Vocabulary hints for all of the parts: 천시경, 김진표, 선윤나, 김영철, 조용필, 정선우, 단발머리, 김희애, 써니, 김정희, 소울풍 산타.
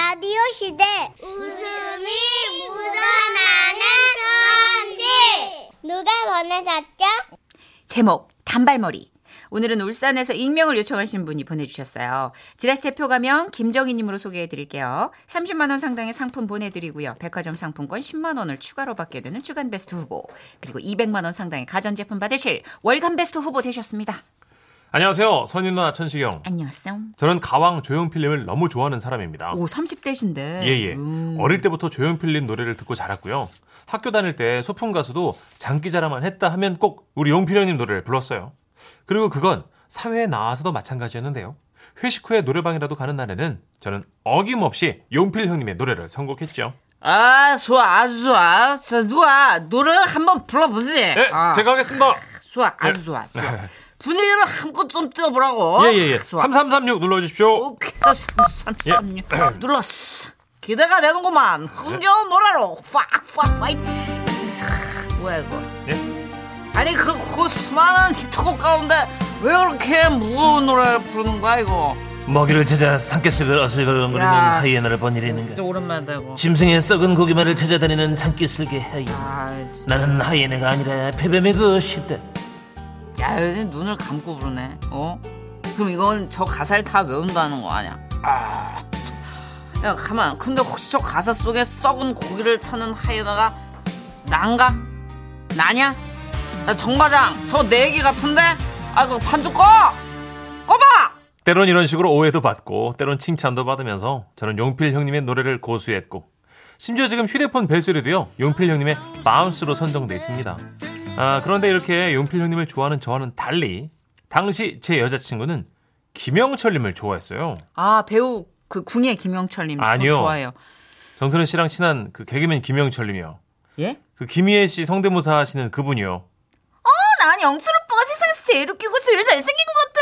라디오 시대 웃음이 묻어나는 편지. 누가 보내셨죠? 제목 단발머리. 오늘은 울산에서 익명을 요청하신 분이 보내주셨어요. 지라스 대표 가명 김정희님으로 소개해드릴게요. 30만원 상당의 상품 보내드리고요. 백화점 상품권 10만원을 추가로 받게 되는 주간베스트 후보, 그리고 200만원 상당의 가전제품 받으실 월간베스트 후보 되셨습니다. 안녕하세요. 선윤나, 천시경. 안녕하세요. 저는 가왕 조용필님을 너무 좋아하는 사람입니다. 오, 30대신데. 예예. 어릴 때부터 조용필님 노래를 듣고 자랐고요. 학교 다닐 때 소풍 가서도 장기자랑만 했다 하면 꼭 우리 용필님 노래를 불렀어요. 그리고 그건 사회에 나와서도 마찬가지였는데요. 회식 후에 노래방이라도 가는 날에는 저는 어김없이 용필 형님의 노래를 선곡했죠. 아, 좋아, 아주 좋아. 자, 누가 노래를 한번 불러보지. 네, 아. 제가 하겠습니다. 좋아, 아주 좋아. 좋아. 분위기를 한껏 좀 띄워보라고. 예예예. 3336 눌러주십시오. 오케이, 3336 예. 눌렀어. 기대가 되는구만. 흥겨운 노래로 팍팍 파이팅. 뭐야 이거. 예? 아니 그 수많은 히트곡 가운데 왜 이렇게 무거운 노래를 부르는 거야 이거? 먹이를 찾아 산기슭을 어슬거리는 하이에나를 본 일이 있는가? 오랜만이다. 짐승의 썩은 고기만을 찾아다니는 산기슭의 하이에나. 나는 하이에나가 아니라 패배매고 싶다. 야, 요새 눈을 감고 부르네. 어? 그럼 이건 저 가사를 다 외운다는 거 아니야? 아, 야 가만. 근데 혹시 저 가사 속에 썩은 고기를 찾는 하이에나가 난가? 나냐? 야, 정과장 저 내 얘기 같은데? 아 그거 반죽 꺼봐! 때론 이런 식으로 오해도 받고 때론 칭찬도 받으면서 저는 용필 형님의 노래를 고수했고, 심지어 지금 휴대폰 벨소리도요 용필 형님의 마음수로 선정돼 있습니다. 아, 그런데 이렇게 용필 형님을 좋아하는 저와는 달리 당시 제 여자친구는 김영철님을 좋아했어요. 아, 배우 그 궁예 김영철님. 아니요, 저 좋아해요. 정선우 씨랑 친한 그 개그맨 김영철님이요. 예? 그 김희애 씨 성대모사 하시는 그분이요. 난 영철 오빠가 세상에서 제일 웃기고 제일 잘생긴 것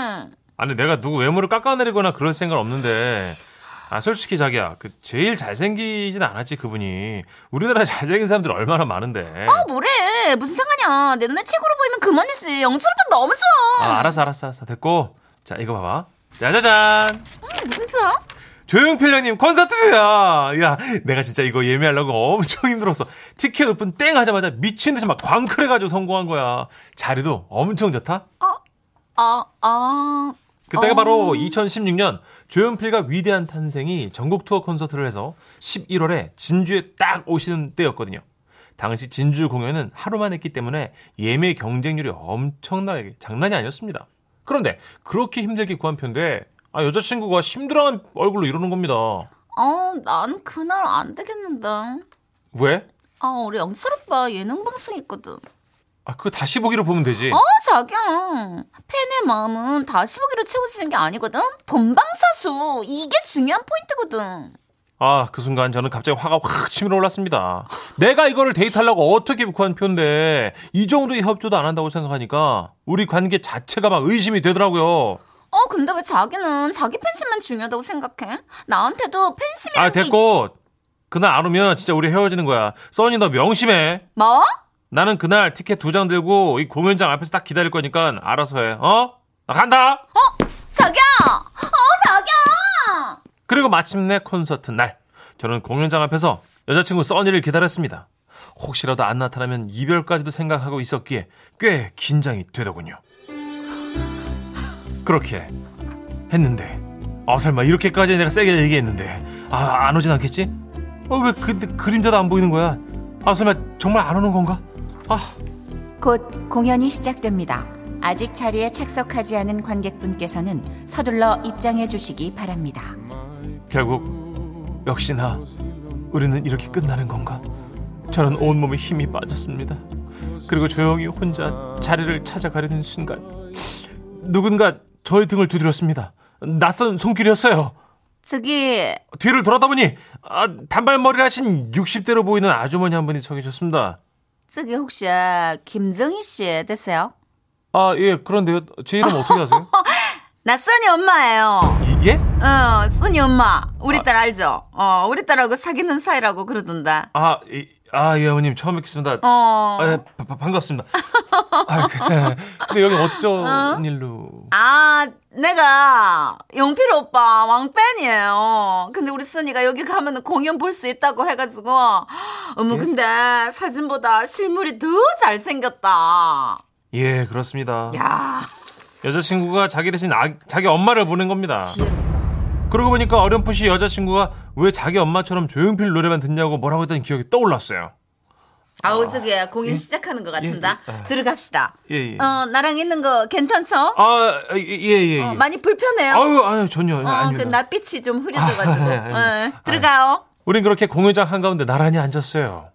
같아. 아니 내가 누구 외모를 깎아내리거나 그럴 생각 없는데, 아 솔직히 자기야, 그 제일 잘생기진 않았지 그분이. 우리나라 잘생긴 사람들 얼마나 많은데. 아 뭐래, 무슨 상관이야. 내 눈에 최고로 보이면 그만이지. 영철 오빠 너무 좋아. 아 알았어 됐고. 자 이거 봐봐. 짜자잔. 무슨 표야? 조용필 형님 콘서트표야. 야, 내가 진짜 이거 예매하려고 엄청 힘들었어. 티켓 오픈 땡 하자마자 미친 듯이 막 광클해가지고 성공한 거야. 자리도 엄청 좋다. 그때가 바로 2016년 조용필과 위대한 탄생이 전국 투어 콘서트를 해서 11월에 진주에 딱 오시는 때였거든요. 당시 진주 공연은 하루만 했기 때문에 예매 경쟁률이 엄청나게 장난이 아니었습니다. 그런데 그렇게 힘들게 구한 편인데, 아, 여자친구가 힘들어한 얼굴로 이러는 겁니다. 난 그날 안 되겠는데. 왜? 아, 우리 영철 오빠 예능 방송 있거든. 아, 그거 다시 보기로 보면 되지. 자기야. 팬의 마음은 다시 보기로 채워지는 게 아니거든. 본방사수. 이게 중요한 포인트거든. 아, 그 순간 저는 갑자기 화가 확 치밀어 올랐습니다. 내가 이거를 데이트하려고 어떻게 구한 표인데 이 정도의 협조도 안 한다고 생각하니까 우리 관계 자체가 막 의심이 되더라고요. 근데 왜 자기는 자기 팬심만 중요하다고 생각해? 나한테도 팬심이란 게... 아, 됐고. 그날 안 오면 진짜 우리 헤어지는 거야. 써니 너 명심해. 뭐? 나는 그날 티켓 2장 들고 이 공연장 앞에서 딱 기다릴 거니까 알아서 해. 어? 나 간다. 자기야. 자기야. 그리고 마침내 콘서트 날. 저는 공연장 앞에서 여자친구 써니를 기다렸습니다. 혹시라도 안 나타나면 이별까지도 생각하고 있었기에 꽤 긴장이 되더군요. 그렇게 했는데, 아 설마 이렇게까지 내가 세게 얘기했는데 아 안 오진 않겠지? 왜 근데 그림자도 안 보이는 거야? 아 설마 정말 안 오는 건가? 곧 공연이 시작됩니다. 아직 자리에 착석하지 않은 관객분께서는 서둘러 입장해 주시기 바랍니다. 결국 역시나 우리는 이렇게 끝나는 건가? 저는 온몸에 힘이 빠졌습니다. 그리고 조용히 혼자 자리를 찾아가려는 순간 누군가 저의 등을 두드렸습니다. 낯선 손길이었어요. 저기... 뒤를 돌아다 보니 단발머리를 하신 60대로 보이는 아주머니 한 분이 서 계셨습니다. 저기 혹시 김정희 씨 되세요? 아, 예, 그런데요. 제 이름 어떻게 아세요? 나 써니 엄마예요. 예? 써니 엄마. 우리 딸 알죠? 우리 딸하고 사귀는 사이라고 그러던데. 아, 예, 어머님, 처음 뵙겠습니다. 아, 예, 반갑습니다. 아, 근데 여기 어쩐 일로? 아, 내가 영필 오빠 왕팬이에요. 근데 우리 써니가 여기 가면 공연 볼 수 있다고 해가지고. 어머, 예? 근데 사진보다 실물이 더 잘생겼다. 예, 그렇습니다. 야, 여자친구가 자기 대신 자기 엄마를 보는 겁니다. 지혜롭다. 그러고 보니까 어렴풋이 여자친구가 왜 자기 엄마처럼 조용필 노래만 듣냐고 뭐라고 했던 기억이 떠올랐어요. 아우, 저기 공연 예? 시작하는 것 같은다. 예, 예. 들어갑시다. 예, 예. 나랑 있는 거 괜찮죠? 아, 예. 예. 많이 불편해요? 아유, 전혀. 아닙니다. 그 낯빛이 좀 흐려져가지고. 들어가요. 우린 그렇게 공연장 한가운데 나란히 앉았어요.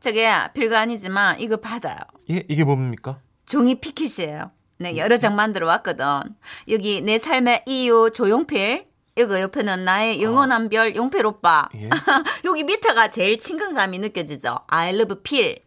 저기 별거 아니지만 이거 받아요. 예, 이게 뭡니까? 종이 피켓이에요. 네, 여러 장 만들어 왔거든. 여기 내 삶의 이유 조용필, 이거 옆에는 나의 영원한 별 용필 오빠. 예? 여기 밑에가 제일 친근감이 느껴지죠. I love 필.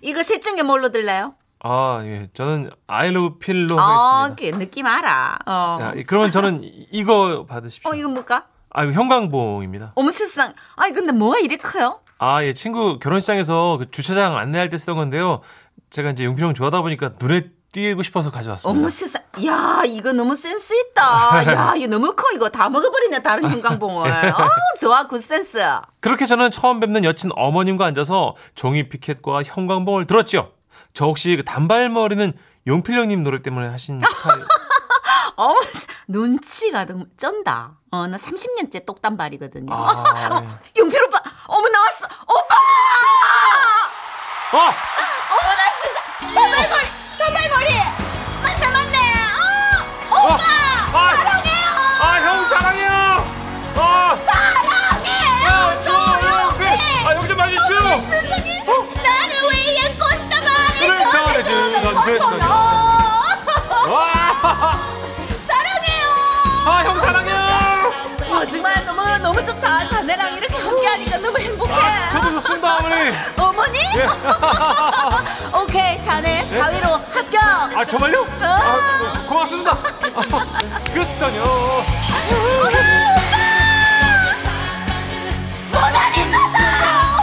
이거 셋 중에 뭘로 들래요? 아, 예, 저는 I love 필로 하겠습니다. 그 느낌 알아. 야, 그러면 저는 이거 받으십시오. 이거 뭘까? 아, 이거 형광봉입니다. 어머 세상. 아니 근데 뭐가 이리 커요? 아, 예, 친구 결혼식장에서 그 주차장 안내할 때 쓰던 건데요. 제가 이제 용필 형 좋아하다 보니까 눈에 띄고 싶어서 가져왔습니다. 어머 세상. 야, 이거 너무 센스 있다. 야, 이거 너무 커. 이거 다 먹어버리네, 다른 형광봉을. 좋아, 굿센스. 그렇게 저는 처음 뵙는 여친 어머님과 앉아서 종이 피켓과 형광봉을 들었죠. 저 혹시 그 단발머리는 용필 형님 노래 때문에 하신 스타일? 어머, 눈치가 너무 쩐다. 나 30년째 똑단발이거든요. 용필 오빠, 어머 나왔어, 오빠! 어머 나 세상, 단발머리! 사랑해요! 형 사랑해요! 사랑해요! 조용필! 여기 좀 봐주세요! 나를 위해 꽃다발을 전해주는 벗어넣어! 사랑해요! 형 사랑해요! 정말 너무 좋다. 자네랑 이렇게 함께하니까 너무 행복해. 저도 좋습니다, 어머니. 어머니? 예. 오케이, 자네 4위로 합격. 정말요? 고맙습니다. 끝선요. 오빠! 모나리자다!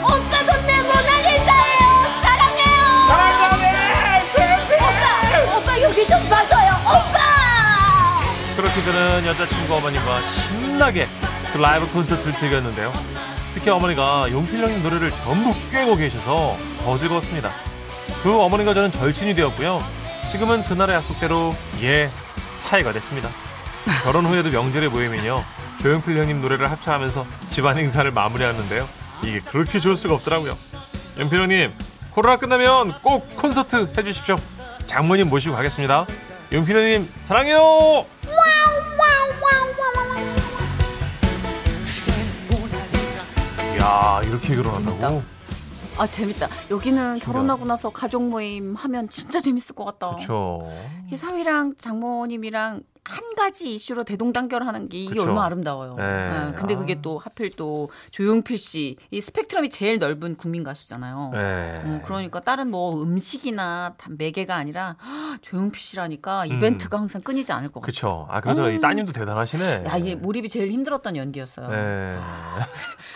오빠도 내 모나리자예요. 사랑해요. 오빠 여기 좀 봐줘요. 그렇게 저는 여자친구 어머님과 신나게 그 라이브 콘서트를 즐겼는데요. 특히 어머니가 용필 형님 노래를 전부 꿰고 계셔서 더 즐거웠습니다. 그 어머님과 저는 절친이 되었고요. 지금은 그날의 약속대로 사이가 됐습니다. 결혼 후에도 명절에 모이면요, 조용필 형님 노래를 합창하면서 집안 행사를 마무리하는데요. 이게 그렇게 좋을 수가 없더라고요. 용필 형님, 코로나 끝나면 꼭 콘서트 해주십시오. 장모님 모시고 가겠습니다. 용필 형님 사랑해요. 야, 이렇게 결혼한다고? 재밌다. 여기는 결혼하고 나서 가족 모임 하면 진짜 재밌을 것 같다. 그렇죠. 사위랑 장모님이랑 한 가지 이슈로 대동단결하는 게, 이게 얼마나 아름다워요. 근데 그게 또 하필 또 조용필 씨, 이 스펙트럼이 제일 넓은 국민 가수잖아요. 그러니까 다른 뭐 음식이나 매개가 아니라 조용필 씨라니까 이벤트가 항상 끊이지 않을 것 같아요. 그렇죠. 그래서 이 따님도 대단하시네. 야, 이게 몰입이 제일 힘들었던 연기였어요.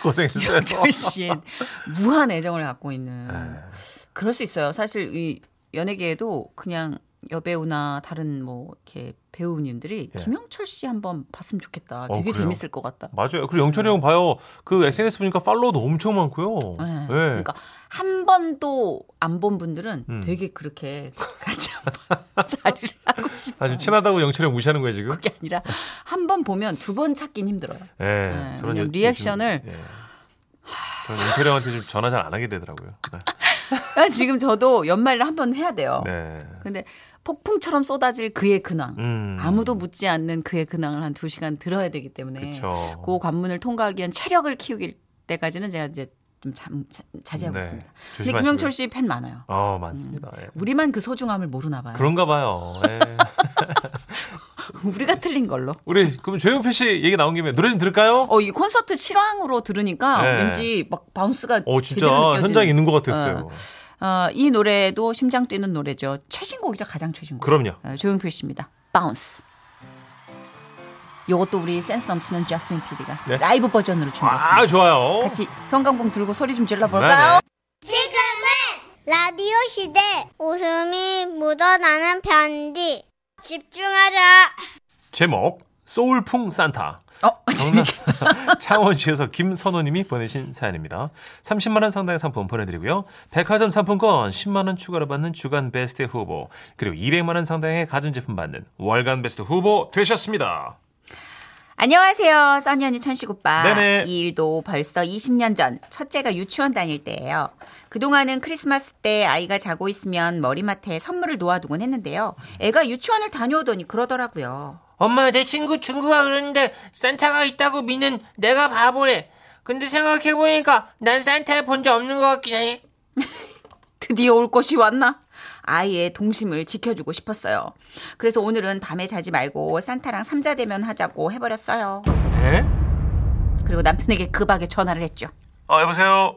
고생했어요. 영철 씨의 무한 애정을 갖고 있는. 그럴 수 있어요. 사실 이 연예계에도 그냥 여배우나 다른 뭐 이렇게 배우님들이 김영철 씨 한번 봤으면 좋겠다. 되게 재밌을 것 같다. 맞아요. 그리고 영철이 형 봐요. 그 SNS 보니까 팔로우도 엄청 많고요. 그러니까 한 번도 안 본 분들은 되게 그렇게 같이 한번 자리를 하고 싶어. 아주 친하다고 영철이 형 무시하는 거예요 지금? 그게 아니라 한 번 보면 두 번 찾긴 힘들어요. 저는 리액션을 저는 영철이 형한테 좀 전화 잘 안 하게 되더라고요. 지금 저도 연말을 한번 해야 돼요. 근데 폭풍처럼 쏟아질 그의 근황, 아무도 묻지 않는 그의 근황을 한 2시간 들어야 되기 때문에, 그 관문을 통과하기 위한 체력을 키우길 때까지는 제가 이제 좀 자제하고 있습니다. 근데 김영철 씨 팬 많아요. 많습니다. 우리만 그 소중함을 모르나 봐요. 그런가 봐요. 우리가 틀린 걸로. 우리 그럼 조용필 씨 얘기 나온 김에 노래 좀 들을까요? 이 콘서트 실황으로 들으니까 왠지 막 바운스가 진짜 현장에 있는 것 같았어요. 이 노래도 심장 뛰는 노래죠. 최신곡이죠, 가장 최신곡. 그럼요. 조용필 씨입니다. 바운스. 요것도 우리 센스 넘치는 자스민 PD가 네? 라이브 버전으로 준비했습니다. 아, 좋아요. 같이 형광봉 들고 소리 좀 질러볼까요? 네네. 지금은 라디오 시대 웃음이 묻어나는 편지. 집중하자. 제목 소울풍 산타. 창원시에서 김선호님이 보내신 사연입니다. 30만원 상당의 상품 보내드리고요. 백화점 상품권 10만원 추가로 받는 주간 베스트 후보, 그리고 200만원 상당의 가전제품 받는 월간 베스트 후보 되셨습니다. 안녕하세요. 써니 언니, 천식 오빠. 네네. 이 일도 벌써 20년 전 첫째가 유치원 다닐 때예요. 그동안은 크리스마스 때 아이가 자고 있으면 머리맡에 선물을 놓아두곤 했는데요. 애가 유치원을 다녀오더니 그러더라고요. 엄마, 내 친구 중구가 그러는데 산타가 있다고 믿는 내가 바보래. 근데 생각해보니까 난 산타 본 적 없는 것 같긴 해. 드디어 올 것이 왔나? 아이의 동심을 지켜주고 싶었어요. 그래서 오늘은 밤에 자지 말고 산타랑 삼자대면 하자고 해버렸어요. 에? 그리고 남편에게 급하게 전화를 했죠. 여보세요?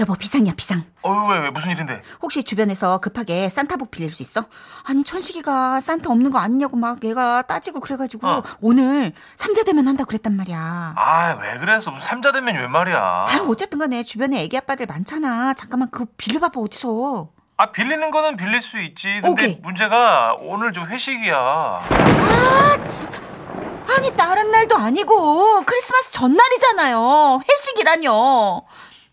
여보, 비상이야, 비상. 왜 무슨 일인데? 혹시 주변에서 급하게 산타복 빌릴 수 있어? 아니, 천식이가 산타 없는 거 아니냐고 막 얘가 따지고 그래가지고 오늘 삼자대면 한다고 그랬단 말이야. 아, 왜 그랬어? 무슨 삼자대면이 왜 말이야? 아, 어쨌든 간에 주변에 애기 아빠들 많잖아. 잠깐만, 그 빌려봐봐, 어디서. 아, 빌리는 거는 빌릴 수 있지. 근데 오케이. 문제가 오늘 좀 회식이야. 아, 진짜. 아니, 다른 날도 아니고 크리스마스 전날이잖아요. 회식이라뇨.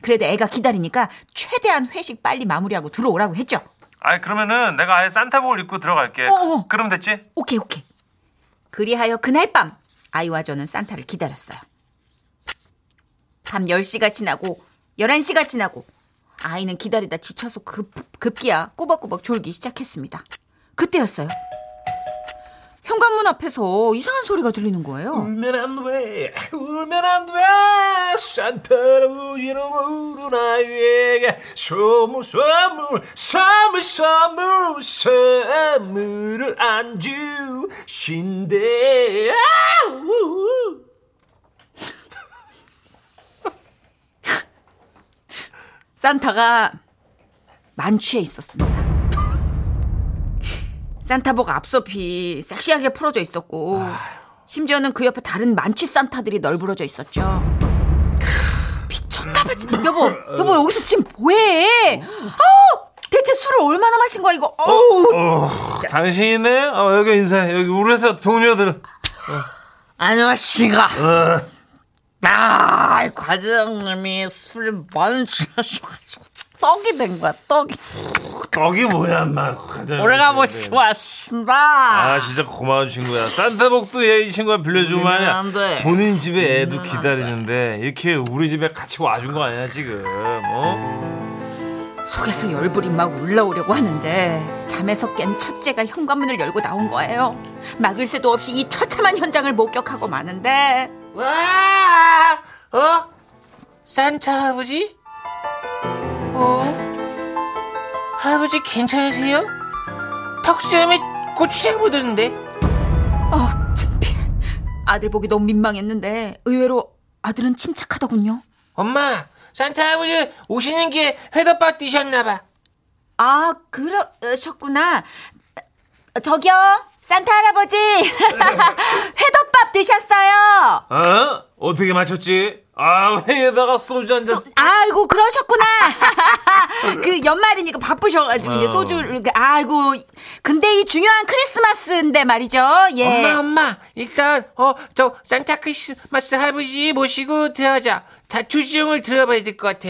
그래도 애가 기다리니까 최대한 회식 빨리 마무리하고 들어오라고 했죠. 아니, 그러면은 내가 아예 산타복을 입고 들어갈게. 그럼 됐지? 오케이. 그리하여 그날 밤 아이와 저는 산타를 기다렸어요. 밤 10시가 지나고 11시가 지나고 아이는 기다리다 지쳐서 급기야 꾸벅꾸벅 졸기 시작했습니다. 그때였어요. 현관문 앞에서 이상한 소리가 들리는 거예요. 울면 안 돼, 울면 안 돼. 산타라부지는 우리 아이에게 선물을 안 주신대. 산타가 만취해 있었습니다. 산타복 앞섭이 섹시하게 풀어져 있었고 심지어는 그 옆에 다른 만취 산타들이 널브러져 있었죠. 미쳤나봐. 여보, 여기서 지금 뭐해? 대체 술을 얼마나 마신 거야 이거? 당신이네? 여기 인사해. 여기 우리 회사 동료들. 안녕하십니까. 과장님이 술을 많이 취하셔가지고 떡이 된 거야, 떡이. 떡이 뭐야, 인마. 오래가 모시고 왔습니다. 아, 진짜 고마운 친구야. 산타복도 얘 이 친구가 빌려주면 아니야. 본인 집에 애도 기다리는데 이렇게 우리 집에 같이 와준 거 아니야, 지금. 속에서 열불이 막 올라오려고 하는데 잠에서 깬 첫째가 현관문을 열고 나온 거예요. 막을 새도 없이 이 처참한 현장을 목격하고 마는데. 와! 산타 아버지? 할아버지 괜찮으세요? 턱수염에 고추장 묻었는데. 창피해. 아들 보기 너무 민망했는데 의외로 아들은 침착하더군요. 엄마, 산타 할아버지 오시는 길에 회덮밥 드셨나봐. 아, 그러셨구나. 저기요, 산타 할아버지. 회덮밥 드셨어요? 어떻게 맞췄지? 회에다가 소주 한 잔. 아이고, 그러셨구나. 그 연말이니까 바쁘셔가지고 이제 소주를. 아이고, 근데 이 중요한 크리스마스인데 말이죠. 예. 엄마, 일단 저 산타 크리스마스 할아버지 모시고 들어가자. 자초지종을 들어봐야 될 것 같아.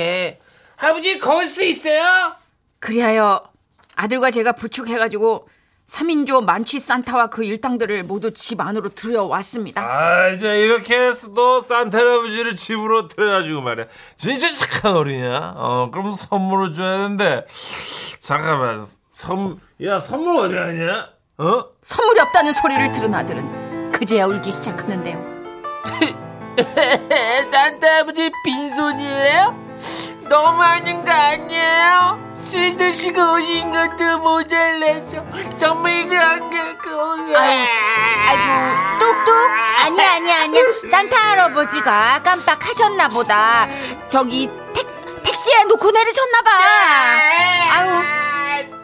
할아버지 거울 수 있어요? 그리하여 아들과 제가 부축해가지고 3인조 만취 산타와 그 일당들을 모두 집 안으로 들여왔습니다. 이제 이렇게 해서도 산타 할아버지를 집으로 들여가지고 말이야. 진짜 착한 어린이야. 그럼 선물을 줘야 되는데. 잠깐만. 선물 어디 가냐? 선물이 없다는 소리를 들은 아들은 그제야 울기 시작하는데요. 산타 할아버지 빈손이에요? 너무하는 거 아니에요? 술 드시고 오신 것도 모자라죠. 정말 이상한 게 그거예요. 아이고, 뚝뚝. 아니야. 산타 할아버지가 깜빡하셨나 보다. 저기 택시에 놓고 내리셨나 봐. 아유,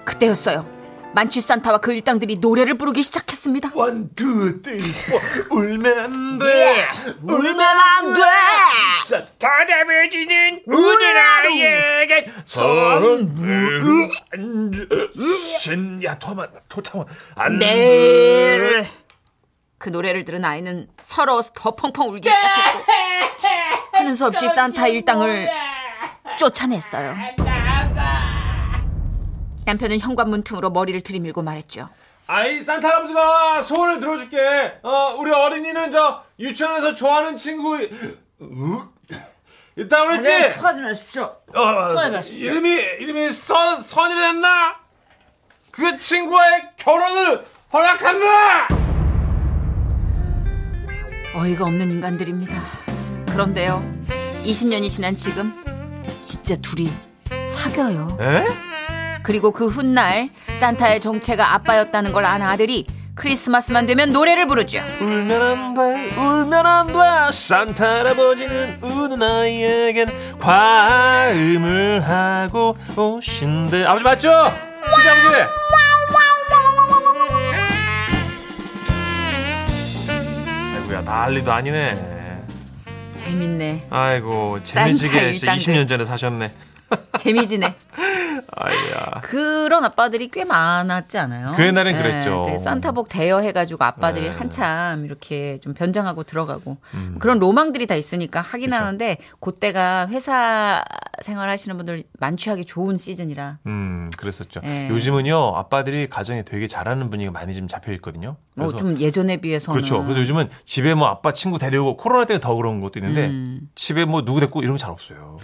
그때였어요. 만취산타와 그 일당들이 노래를 부르기 시작했습니다. 원, 투, 쓰리, 포. 울면 안 돼. Yeah. 울면 안 돼. 사랑해주는 우리 나라에게 선물을 안 준. 야, 토하면, 토참아. 안 돼. 네. 그 노래를 들은 아이는 서러워서 더 펑펑 울기 시작했고 하는 수 없이 산타 일당을 쫓아냈어요. 남편은 현관문 틈으로 머리를 들이밀고 말했죠. 아이, 산타 할아버지가 소원을 들어줄게. 우리 어린이는 저 유치원에서 좋아하는 친구 있다고 그랬지? 네, 토하지 마십시오. 토하지 마십시오. 이름이 선이랬나? 그 친구와의 결혼을 허락한다! 어이가 없는 인간들입니다. 그런데요, 20년이 지난 지금 진짜 둘이 사겨요. 에? 그리고 그 훗날 산타의 정체가 아빠였다는 걸 안 아들이 크리스마스만 되면 노래를 부르죠. 울면 안 돼, 울면 안 돼. 산타 할아버지는 우는 아이에겐 과음을 하고 오신대. 아버지 맞죠? 우리 아버지. 야, 난리도 아니네. 재밌네. 아이고, 재미지게 20년 전에 사셨네. 재미지네. 아이야. 그런 아빠들이 꽤 많았지 않아요? 그 옛날엔 네, 그랬죠. 네, 산타복 대여해가지고 아빠들이 네. 한참 이렇게 좀 변장하고 들어가고 그런 로망들이 다 있으니까 하긴 그쵸. 하는데 그때가 회사 생활하시는 분들 만취하기 좋은 시즌이라. 그랬었죠. 네. 요즘은요 아빠들이 가정에 되게 잘하는 분위기가 많이 좀 잡혀 있거든요. 뭐 좀 예전에 비해서는 그렇죠. 그래서 요즘은 집에 뭐 아빠 친구 데려오고 코로나 때문에 더 그런 것도 있는데 집에 뭐 누구 데리고 이런 거 잘 없어요.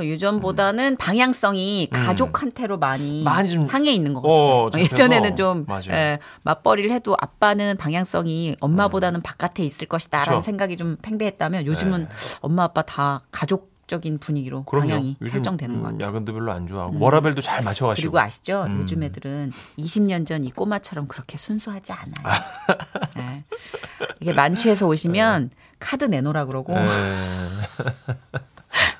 유전보다는 방향성이 가족한테로 많이 좀 향해 있는 것 같아요. 예전에는 좀 예, 맞벌이를 해도 아빠는 방향성이 엄마보다는 바깥에 있을 것이다 라는 생각이 좀 팽배했다면 요즘은 네. 엄마 아빠 다 가족적인 분위기로 그럼요. 방향이 설정되는 것 같아요. 야근도 별로 안 좋아하고 워라벨도 잘 맞춰가시고. 그리고 아시죠? 요즘 애들은 20년 전 이 꼬마처럼 그렇게 순수하지 않아요. 네. 이게 만취해서 오시면 카드 내놓으라 그러고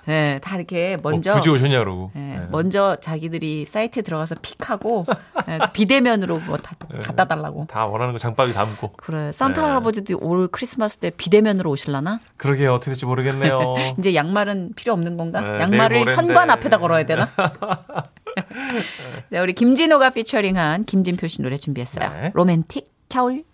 네, 다 이렇게 먼저 굳이 오셨냐 그러고 네, 먼저 자기들이 사이트에 들어가서 픽하고 네, 비대면으로 뭐 다 갖다 달라고 다 원하는 거 장바구니 담고 그래 산타 할아버지도 올 크리스마스 때 비대면으로 오실라나? 그러게요, 어떻게 될지 모르겠네요. 이제 양말은 필요 없는 건가? 네, 양말을 현관 앞에다 걸어야 되나? 네, 우리 김진호가 피처링한 김진표 씨 노래 준비했어요. 네. 로맨틱 겨울.